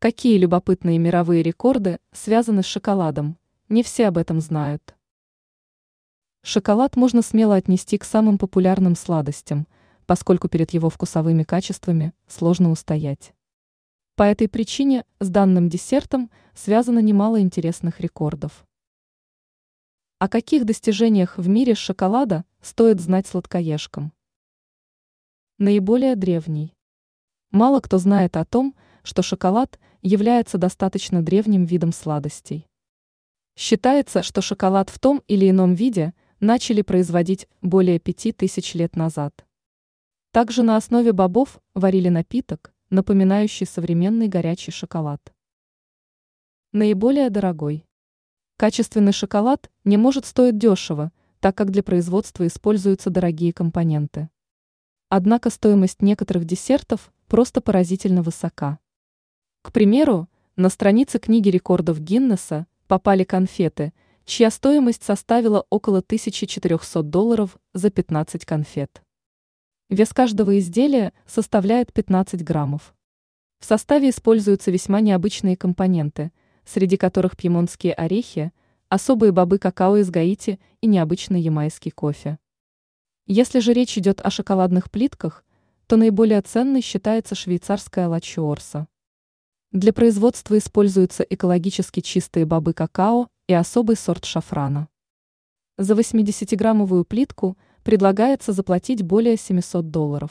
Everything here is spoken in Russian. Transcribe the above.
Какие любопытные мировые рекорды связаны с шоколадом? Не все об этом знают. Шоколад можно смело отнести к самым популярным сладостям, поскольку перед его вкусовыми качествами сложно устоять. По этой причине с данным десертом связано немало интересных рекордов. О каких достижениях в мире шоколада стоит знать сладкоежкам? Наиболее древний. Мало кто знает о том, что шоколад является достаточно древним видом сладостей. Считается, что шоколад в том или ином виде начали производить более 5000 лет назад. Также на основе бобов варили напиток, напоминающий современный горячий шоколад. Наиболее дорогой. Качественный шоколад не может стоить дешево, так как для производства используются дорогие компоненты. Однако стоимость некоторых десертов просто поразительно высока. К примеру, на странице книги рекордов Гиннесса попали конфеты, чья стоимость составила около $1400 за 15 конфет. Вес каждого изделия составляет 15 граммов. В составе используются весьма необычные компоненты, среди которых пьемонтские орехи, особые бобы какао из Гаити и необычный ямайский кофе. Если же речь идет о шоколадных плитках, то наиболее ценной считается швейцарская лачуорса. Для производства используются экологически чистые бобы какао и особый сорт шафрана. За 80-граммовую плитку предлагается заплатить более $700.